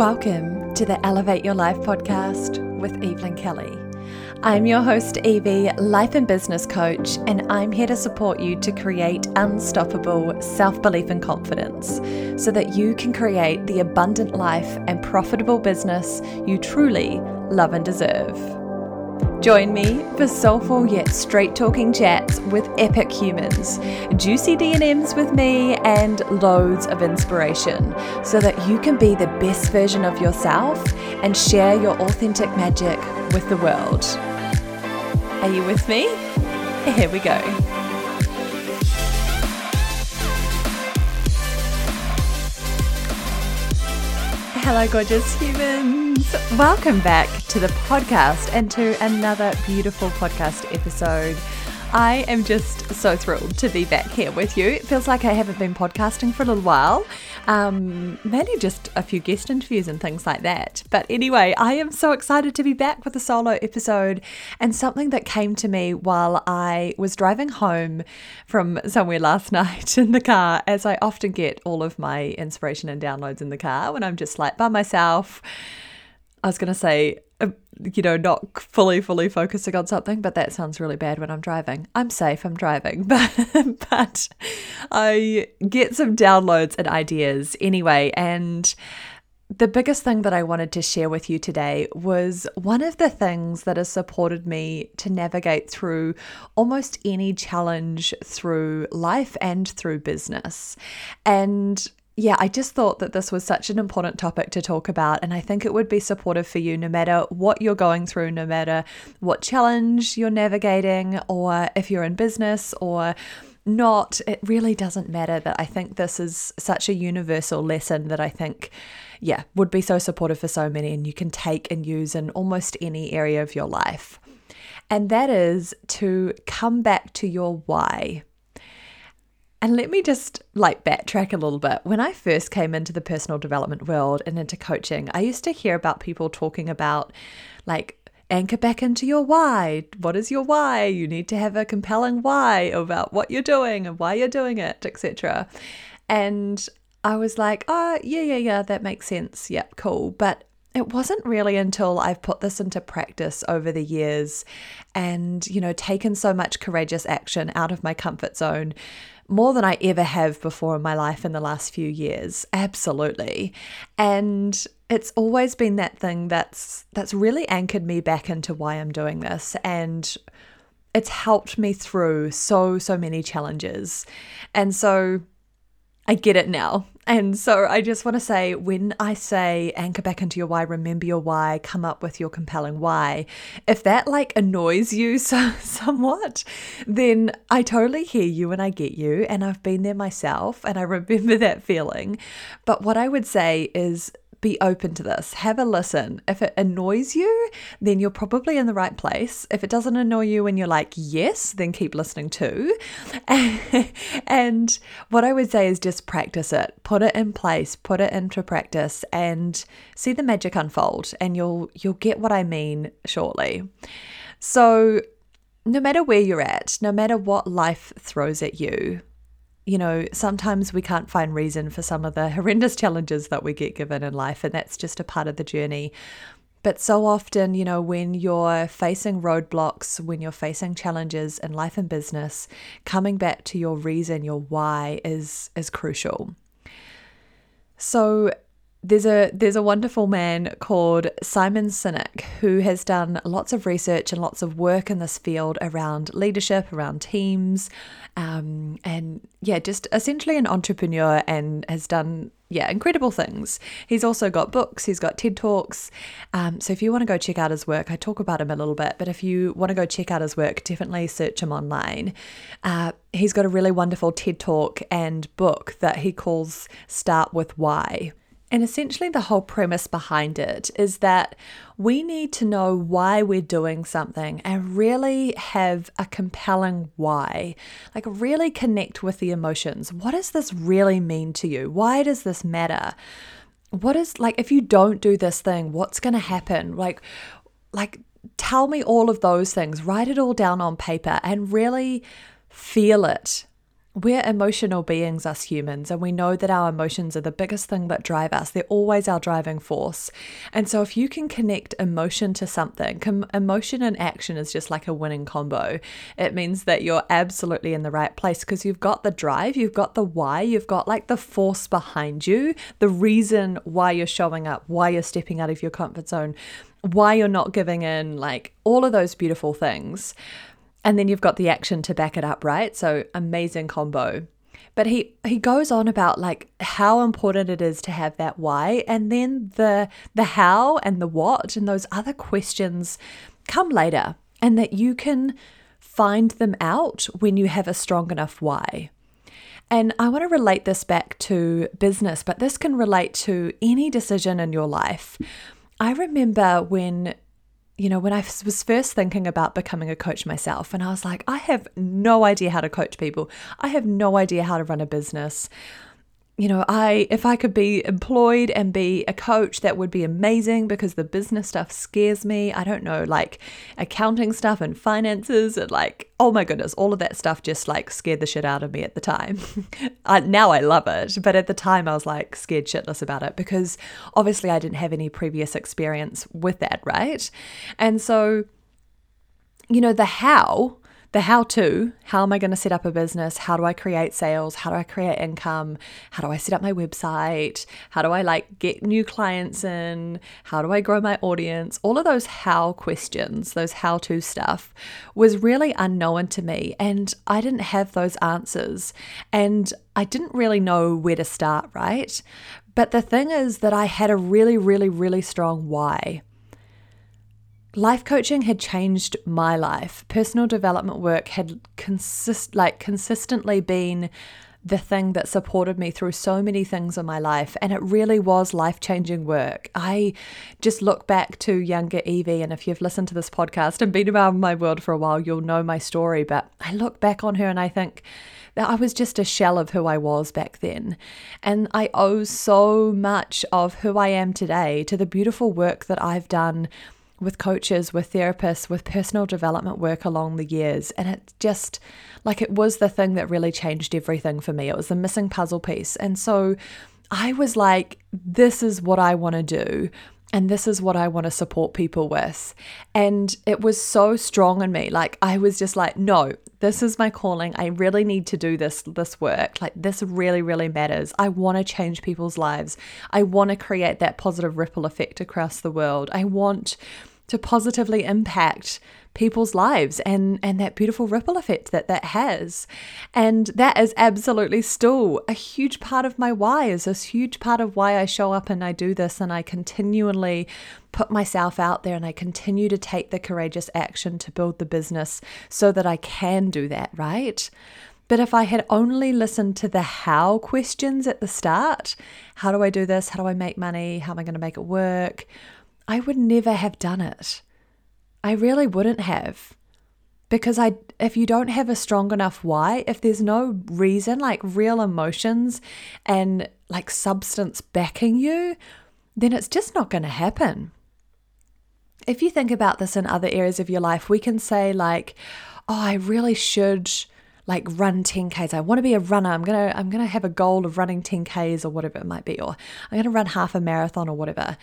Welcome to the Elevate Your Life podcast with Evelyn Kelly. I'm your host Evie, life and business coach, and I'm here to support you to create unstoppable self-belief and confidence so that you can create the abundant life and profitable business you truly love and deserve. Join me for soulful yet straight-talking chats with epic humans, juicy D&Ms with me, and loads of inspiration so that you can be the best version of yourself and share your authentic magic with the world. Are you with me? Here we go. Hello, gorgeous humans. Welcome back to the podcast and to another beautiful podcast episode. I am just so thrilled to be back here with you. It feels like I haven't been podcasting for a little while, mainly just a few guest interviews and things like that. But anyway, I am so excited to be back with a solo episode and something that came to me while I was driving home from somewhere last night in the car, as I often get all of my inspiration and downloads in the car when I'm just like by myself. I was going to say, not fully focusing on something, but that sounds really bad when I'm driving. I'm safe, I'm driving, but I get some downloads and ideas anyway. And the biggest thing that I wanted to share with you today was one of the things that has supported me to navigate through almost any challenge through life and through business. And yeah, I just thought that this was such an important topic to talk about, and I think it would be supportive for you no matter what you're going through, no matter what challenge you're navigating, or if you're in business or not. It really doesn't matter. That I think this is such a universal lesson that I think, would be so supportive for so many, and you can take and use in almost any area of your life. And that is to come back to your why. And let me just backtrack a little bit. When I first came into the personal development world and into coaching, I used to hear about people talking about anchor back into your why. What is your why? You need to have a compelling why about what you're doing and why you're doing it, etc. And I was like, oh, yeah, that makes sense. Yep, cool. But it wasn't really until I've put this into practice over the years and, taken so much courageous action out of my comfort zone, more than I ever have before in my life in the last few years. Absolutely. And it's always been that thing that's really anchored me back into why I'm doing this. And it's helped me through so many challenges. And so I get it now. And so I just want to say, when I say anchor back into your why, remember your why, come up with your compelling why, if that annoys you somewhat, then I totally hear you and I get you, and I've been there myself and I remember that feeling. But what I would say is be open to this. Have a listen. If it annoys you, then you're probably in the right place. If it doesn't annoy you and you're like, yes, then keep listening too. And what I would say is just practice it. Put it in place, put it into practice, and see the magic unfold, and you'll get what I mean shortly. So no matter where you're at, no matter what life throws at you, sometimes we can't find reason for some of the horrendous challenges that we get given in life, and that's just a part of the journey. But so often, when you're facing roadblocks, when you're facing challenges in life and business, coming back to your reason, your why, is crucial. So there's a wonderful man called Simon Sinek who has done lots of research and lots of work in this field around leadership, around teams, just essentially an entrepreneur, and has done incredible things. He's also got books, he's got TED Talks. So if you want to go check out his work, I talk about him a little bit, but if you want to go check out his work, definitely search him online. He's got a really wonderful TED Talk and book that he calls Start With Why. And essentially the whole premise behind it is that we need to know why we're doing something and really have a compelling why, really connect with the emotions. What does this really mean to you? Why does this matter? What is, if you don't do this thing, what's going to happen? Tell me all of those things, write it all down on paper and really feel it. We're emotional beings, us humans, and we know that our emotions are the biggest thing that drive us. They're always our driving force. And so if you can connect emotion to something, emotion and action is just like a winning combo. It means that you're absolutely in the right place because you've got the drive, you've got the why, you've got like the force behind you, the reason why you're showing up, why you're stepping out of your comfort zone, why you're not giving in, like all of those beautiful things. And then you've got the action to back it up, right? So amazing combo. But he goes on about like how important it is to have that why, and then the how and the what and those other questions come later, and that you can find them out when you have a strong enough why. And I want to relate this back to business, but this can relate to any decision in your life. I remember when I was first thinking about becoming a coach myself, and I was like, I have no idea how to coach people. I have no idea how to run a business. You know, if I could be employed and be a coach, that would be amazing because the business stuff scares me. I don't know, like accounting stuff and finances and like, oh my goodness, all of that stuff just like scared the shit out of me at the time. Now I love it. But at the time I was like scared shitless about it because obviously I didn't have any previous experience with that, right? And so, you know, the how-to, how am I going to set up a business? How do I create sales? How do I create income? How do I set up my website? How do I like get new clients in? How do I grow my audience? All of those how questions, those how-to stuff was really unknown to me, and I didn't have those answers and I didn't really know where to start, right? But the thing is that I had a really, really, really strong why. Life coaching had changed my life. Personal development work had consistently been the thing that supported me through so many things in my life, and it really was life-changing work. I just look back to younger Evie, and if you've listened to this podcast and been around my world for a while, you'll know my story, but I look back on her and I think that I was just a shell of who I was back then, and I owe so much of who I am today to the beautiful work that I've done with coaches, with therapists, with personal development work along the years. And it just, like, it was the thing that really changed everything for me. It was the missing puzzle piece. And so I was like, this is what I want to do. And this is what I want to support people with. And it was so strong in me. Like, I was just like, no, this is my calling. I really need to do this work. Like, this really, really matters. I want to change people's lives. I want to create that positive ripple effect across the world. I want to positively impact people's lives and that beautiful ripple effect that has. And that is absolutely still a huge part of my why, is this huge part of why I show up and I do this and I continually put myself out there and I continue to take the courageous action to build the business so that I can do that, right? But if I had only listened to the how questions at the start, how do I do this? How do I make money? How am I going to make it work? I would never have done it. I really wouldn't have. Because if you don't have a strong enough why, if there's no reason, like real emotions and like substance backing you, then it's just not going to happen. If you think about this in other areas of your life, we can say like, oh, I really should like run 10Ks. I want to be a runner. I'm going to have a goal of running 10Ks or whatever it might be, or I'm going to run half a marathon or whatever.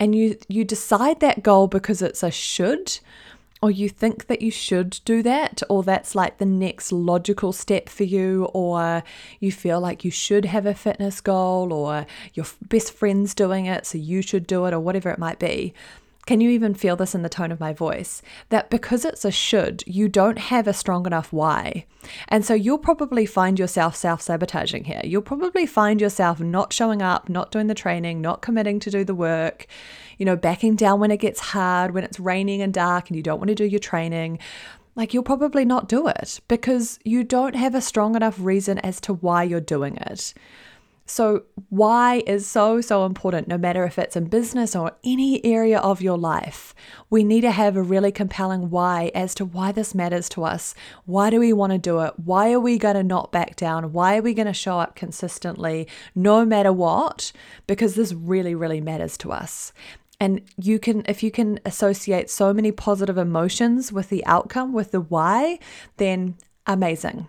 And you decide that goal because it's a should, or you think that you should do that, or that's like the next logical step for you, or you feel like you should have a fitness goal, or your best friend's doing it, so you should do it, or whatever it might be. Can you even feel this in the tone of my voice? That because it's a should, you don't have a strong enough why. And so you'll probably find yourself self-sabotaging here. You'll probably find yourself not showing up, not doing the training, not committing to do the work, you know, backing down when it gets hard, when it's raining and dark and you don't want to do your training. Like, you'll probably not do it because you don't have a strong enough reason as to why you're doing it. So why is so, so important, no matter if it's in business or any area of your life. We need to have a really compelling why as to why this matters to us. Why do we want to do it? Why are we going to not back down? Why are we going to show up consistently no matter what? Because this really, really matters to us. And if you can associate so many positive emotions with the outcome, with the why, then amazing.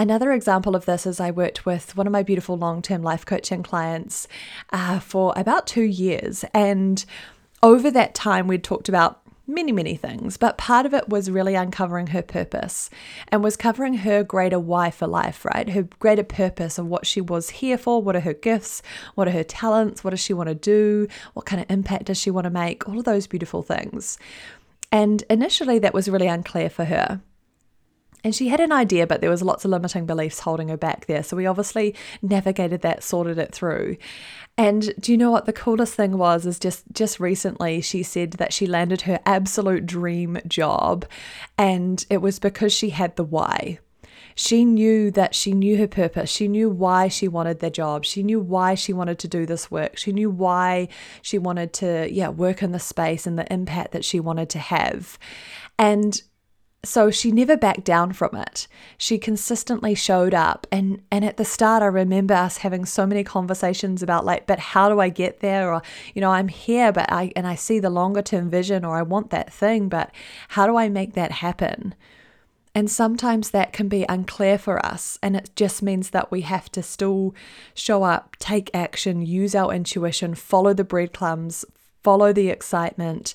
Another example of this is I worked with one of my beautiful long-term life coaching clients for about 2 years. And over that time, we'd talked about many things, but part of it was really uncovering her purpose and was covering her greater why for life, right? Her greater purpose of what she was here for, what are her gifts, what are her talents, what does she want to do, what kind of impact does she want to make, all of those beautiful things. And initially that was really unclear for her. And she had an idea, but there was lots of limiting beliefs holding her back there. So we obviously navigated that, sorted it through. And do you know what the coolest thing was is just recently she said that she landed her absolute dream job, and it was because she had the why. She knew that she knew her purpose. She knew why she wanted the job. She knew why she wanted to do this work. She knew why she wanted to work in the space and the impact that she wanted to have. And so she never backed down from it. She consistently showed up. And at the start, I remember us having so many conversations about but how do I get there? Or, I'm here, but I see the longer term vision, or I want that thing, but how do I make that happen? And sometimes that can be unclear for us. And it just means that we have to still show up, take action, use our intuition, follow the breadcrumbs, follow the excitement,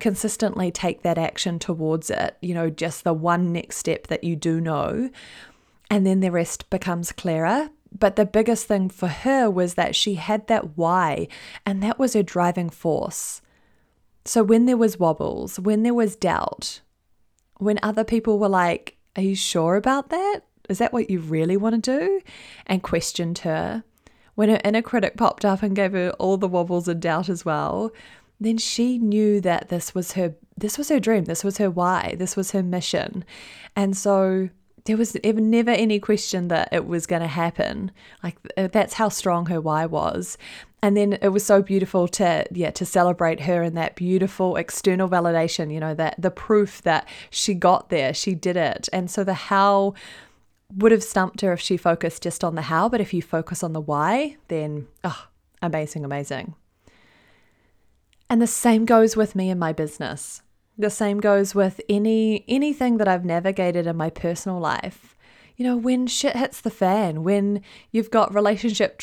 consistently take that action towards it, just the one next step that you do know, and then the rest becomes clearer. But the biggest thing for her was that she had that why, and that was her driving force. So when there was wobbles, when there was doubt, when other people were like, "Are you sure about that? Is that what you really want to do?" and questioned her, when her inner critic popped up and gave her all the wobbles and doubt as well, then she knew that this was her dream, this was her why, this was her mission. And so there was never any question that it was going to happen. That's how strong her why was. And then it was so beautiful to celebrate her and that beautiful external validation, that the proof that she got there, she did it. And so the how would have stumped her if she focused just on the how, but if you focus on the why, then amazing. And the same goes with me in my business. The same goes with anything that I've navigated in my personal life. When shit hits the fan, when you've got relationship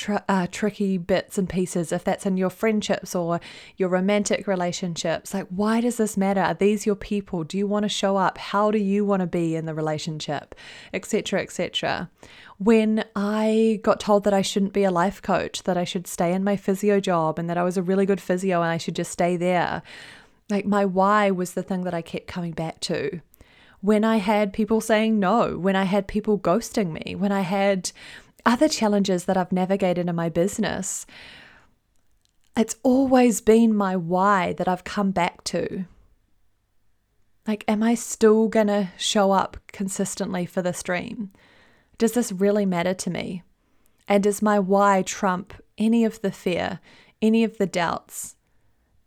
tricky bits and pieces, if that's in your friendships or your romantic relationships, why does this matter? Are these your people? Do you want to show up? How do you want to be in the relationship? Etc., etc. When I got told that I shouldn't be a life coach, that I should stay in my physio job and that I was a really good physio and I should just stay there. My why was the thing that I kept coming back to. When I had people saying no, when I had people ghosting me, when I had other challenges that I've navigated in my business, it's always been my why that I've come back to. Am I still going to show up consistently for this dream? Does this really matter to me? And does my why trump any of the fear, any of the doubts,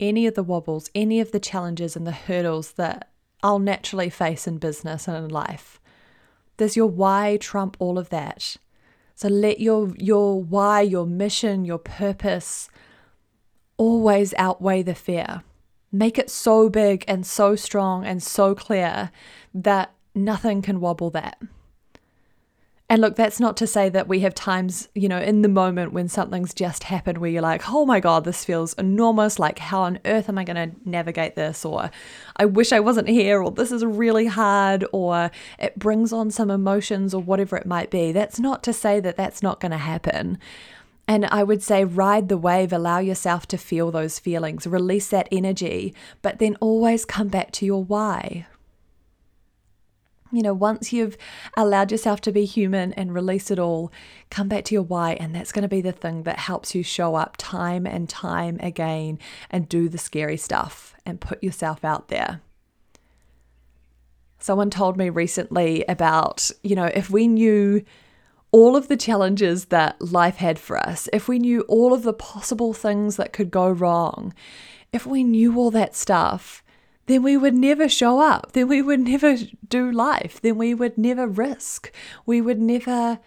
any of the wobbles, any of the challenges and the hurdles that I'll naturally face in business and in life? Does your why trump all of that? So let your why, your mission, your purpose always outweigh the fear. Make it so big and so strong and so clear that nothing can wobble that. And look, that's not to say that we have times, in the moment when something's just happened where you're like, oh my God, this feels enormous. How on earth am I going to navigate this? Or I wish I wasn't here, or this is really hard, or it brings on some emotions or whatever it might be. That's not to say that that's not going to happen. And I would say ride the wave, allow yourself to feel those feelings, release that energy, but then always come back to your why. Once you've allowed yourself to be human and release it all, come back to your why, and that's going to be the thing that helps you show up time and time again and do the scary stuff and put yourself out there. Someone told me recently about, if we knew all of the challenges that life had for us, if we knew all of the possible things that could go wrong, if we knew all that stuff, then we would never show up, then we would never do life, then we would never risk, we would never,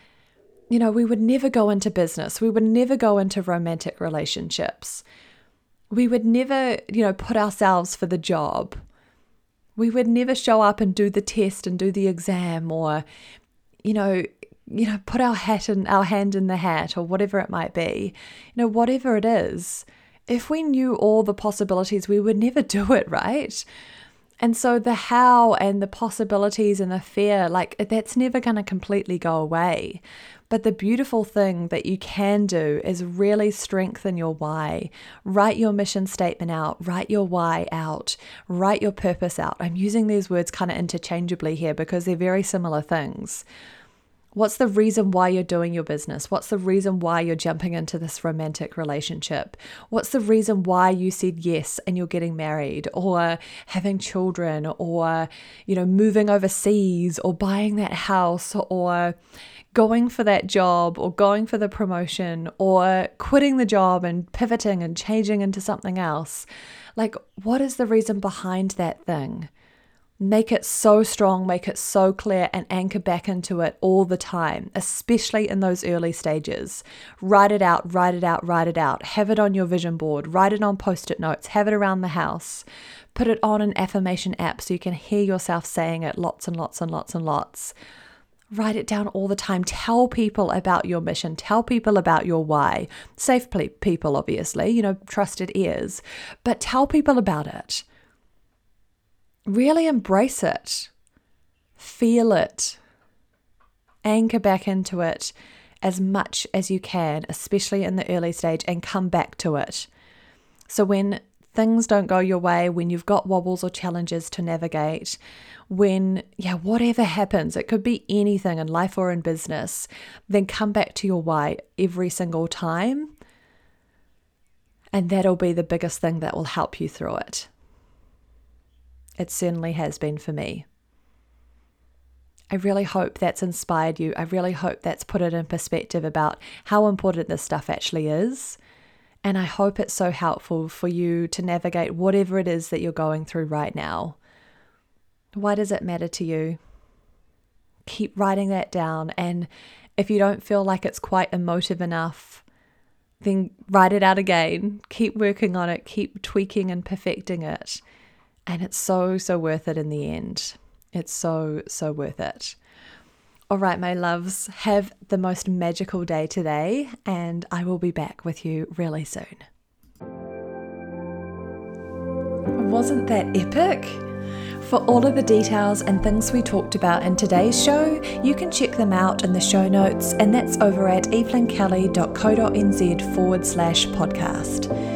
we would never go into business, we would never go into romantic relationships, we would never, put ourselves for the job, we would never show up and do the test and do the exam or, you know, put our hand in the hat or whatever it might be, you know, whatever it is, if we knew all the possibilities, we would never do it, right? And so the how and the possibilities and the fear, like that's never going to completely go away. But the beautiful thing that you can do is really strengthen your why. Write your mission statement out, write your why out, write your purpose out. I'm using these words kind of interchangeably here because they're very similar things. What's the reason why you're doing your business? What's the reason why you're jumping into this romantic relationship? What's the reason why you said yes and you're getting married or having children or, you know, moving overseas or buying that house or going for that job or going for the promotion or quitting the job and pivoting and changing into something else? Like, what is the reason behind that thing? Make it so strong, make it so clear, and anchor back into it all the time, especially in those early stages. Write it out, write it out, write it out. Have it on your vision board, write it on post-it notes, have it around the house. Put it on an affirmation app so you can hear yourself saying it lots and lots and lots and lots. Write it down all the time. Tell people about your mission. Tell people about your why. Safe people, obviously, you know, trusted ears, but tell people about it. Really embrace it, feel it, anchor back into it as much as you can, especially in the early stage, and come back to it. So when things don't go your way, when you've got wobbles or challenges to navigate, when, whatever happens, it could be anything in life or in business, then come back to your why every single time. And that'll be the biggest thing that will help you through it. It certainly has been for me. I really hope that's inspired you. I really hope that's put it in perspective about how important this stuff actually is. And I hope it's so helpful for you to navigate whatever it is that you're going through right now. Why does it matter to you? Keep writing that down. And if you don't feel like it's quite emotive enough, then write it out again. Keep working on it. Keep tweaking and perfecting it. And it's so, so worth it in the end. It's so, so worth it. All right, my loves, have the most magical day today, and I will be back with you really soon. Wasn't that epic? For all of the details and things we talked about in today's show, you can check them out in the show notes, and that's over at evelynkelly.co.nz/podcast.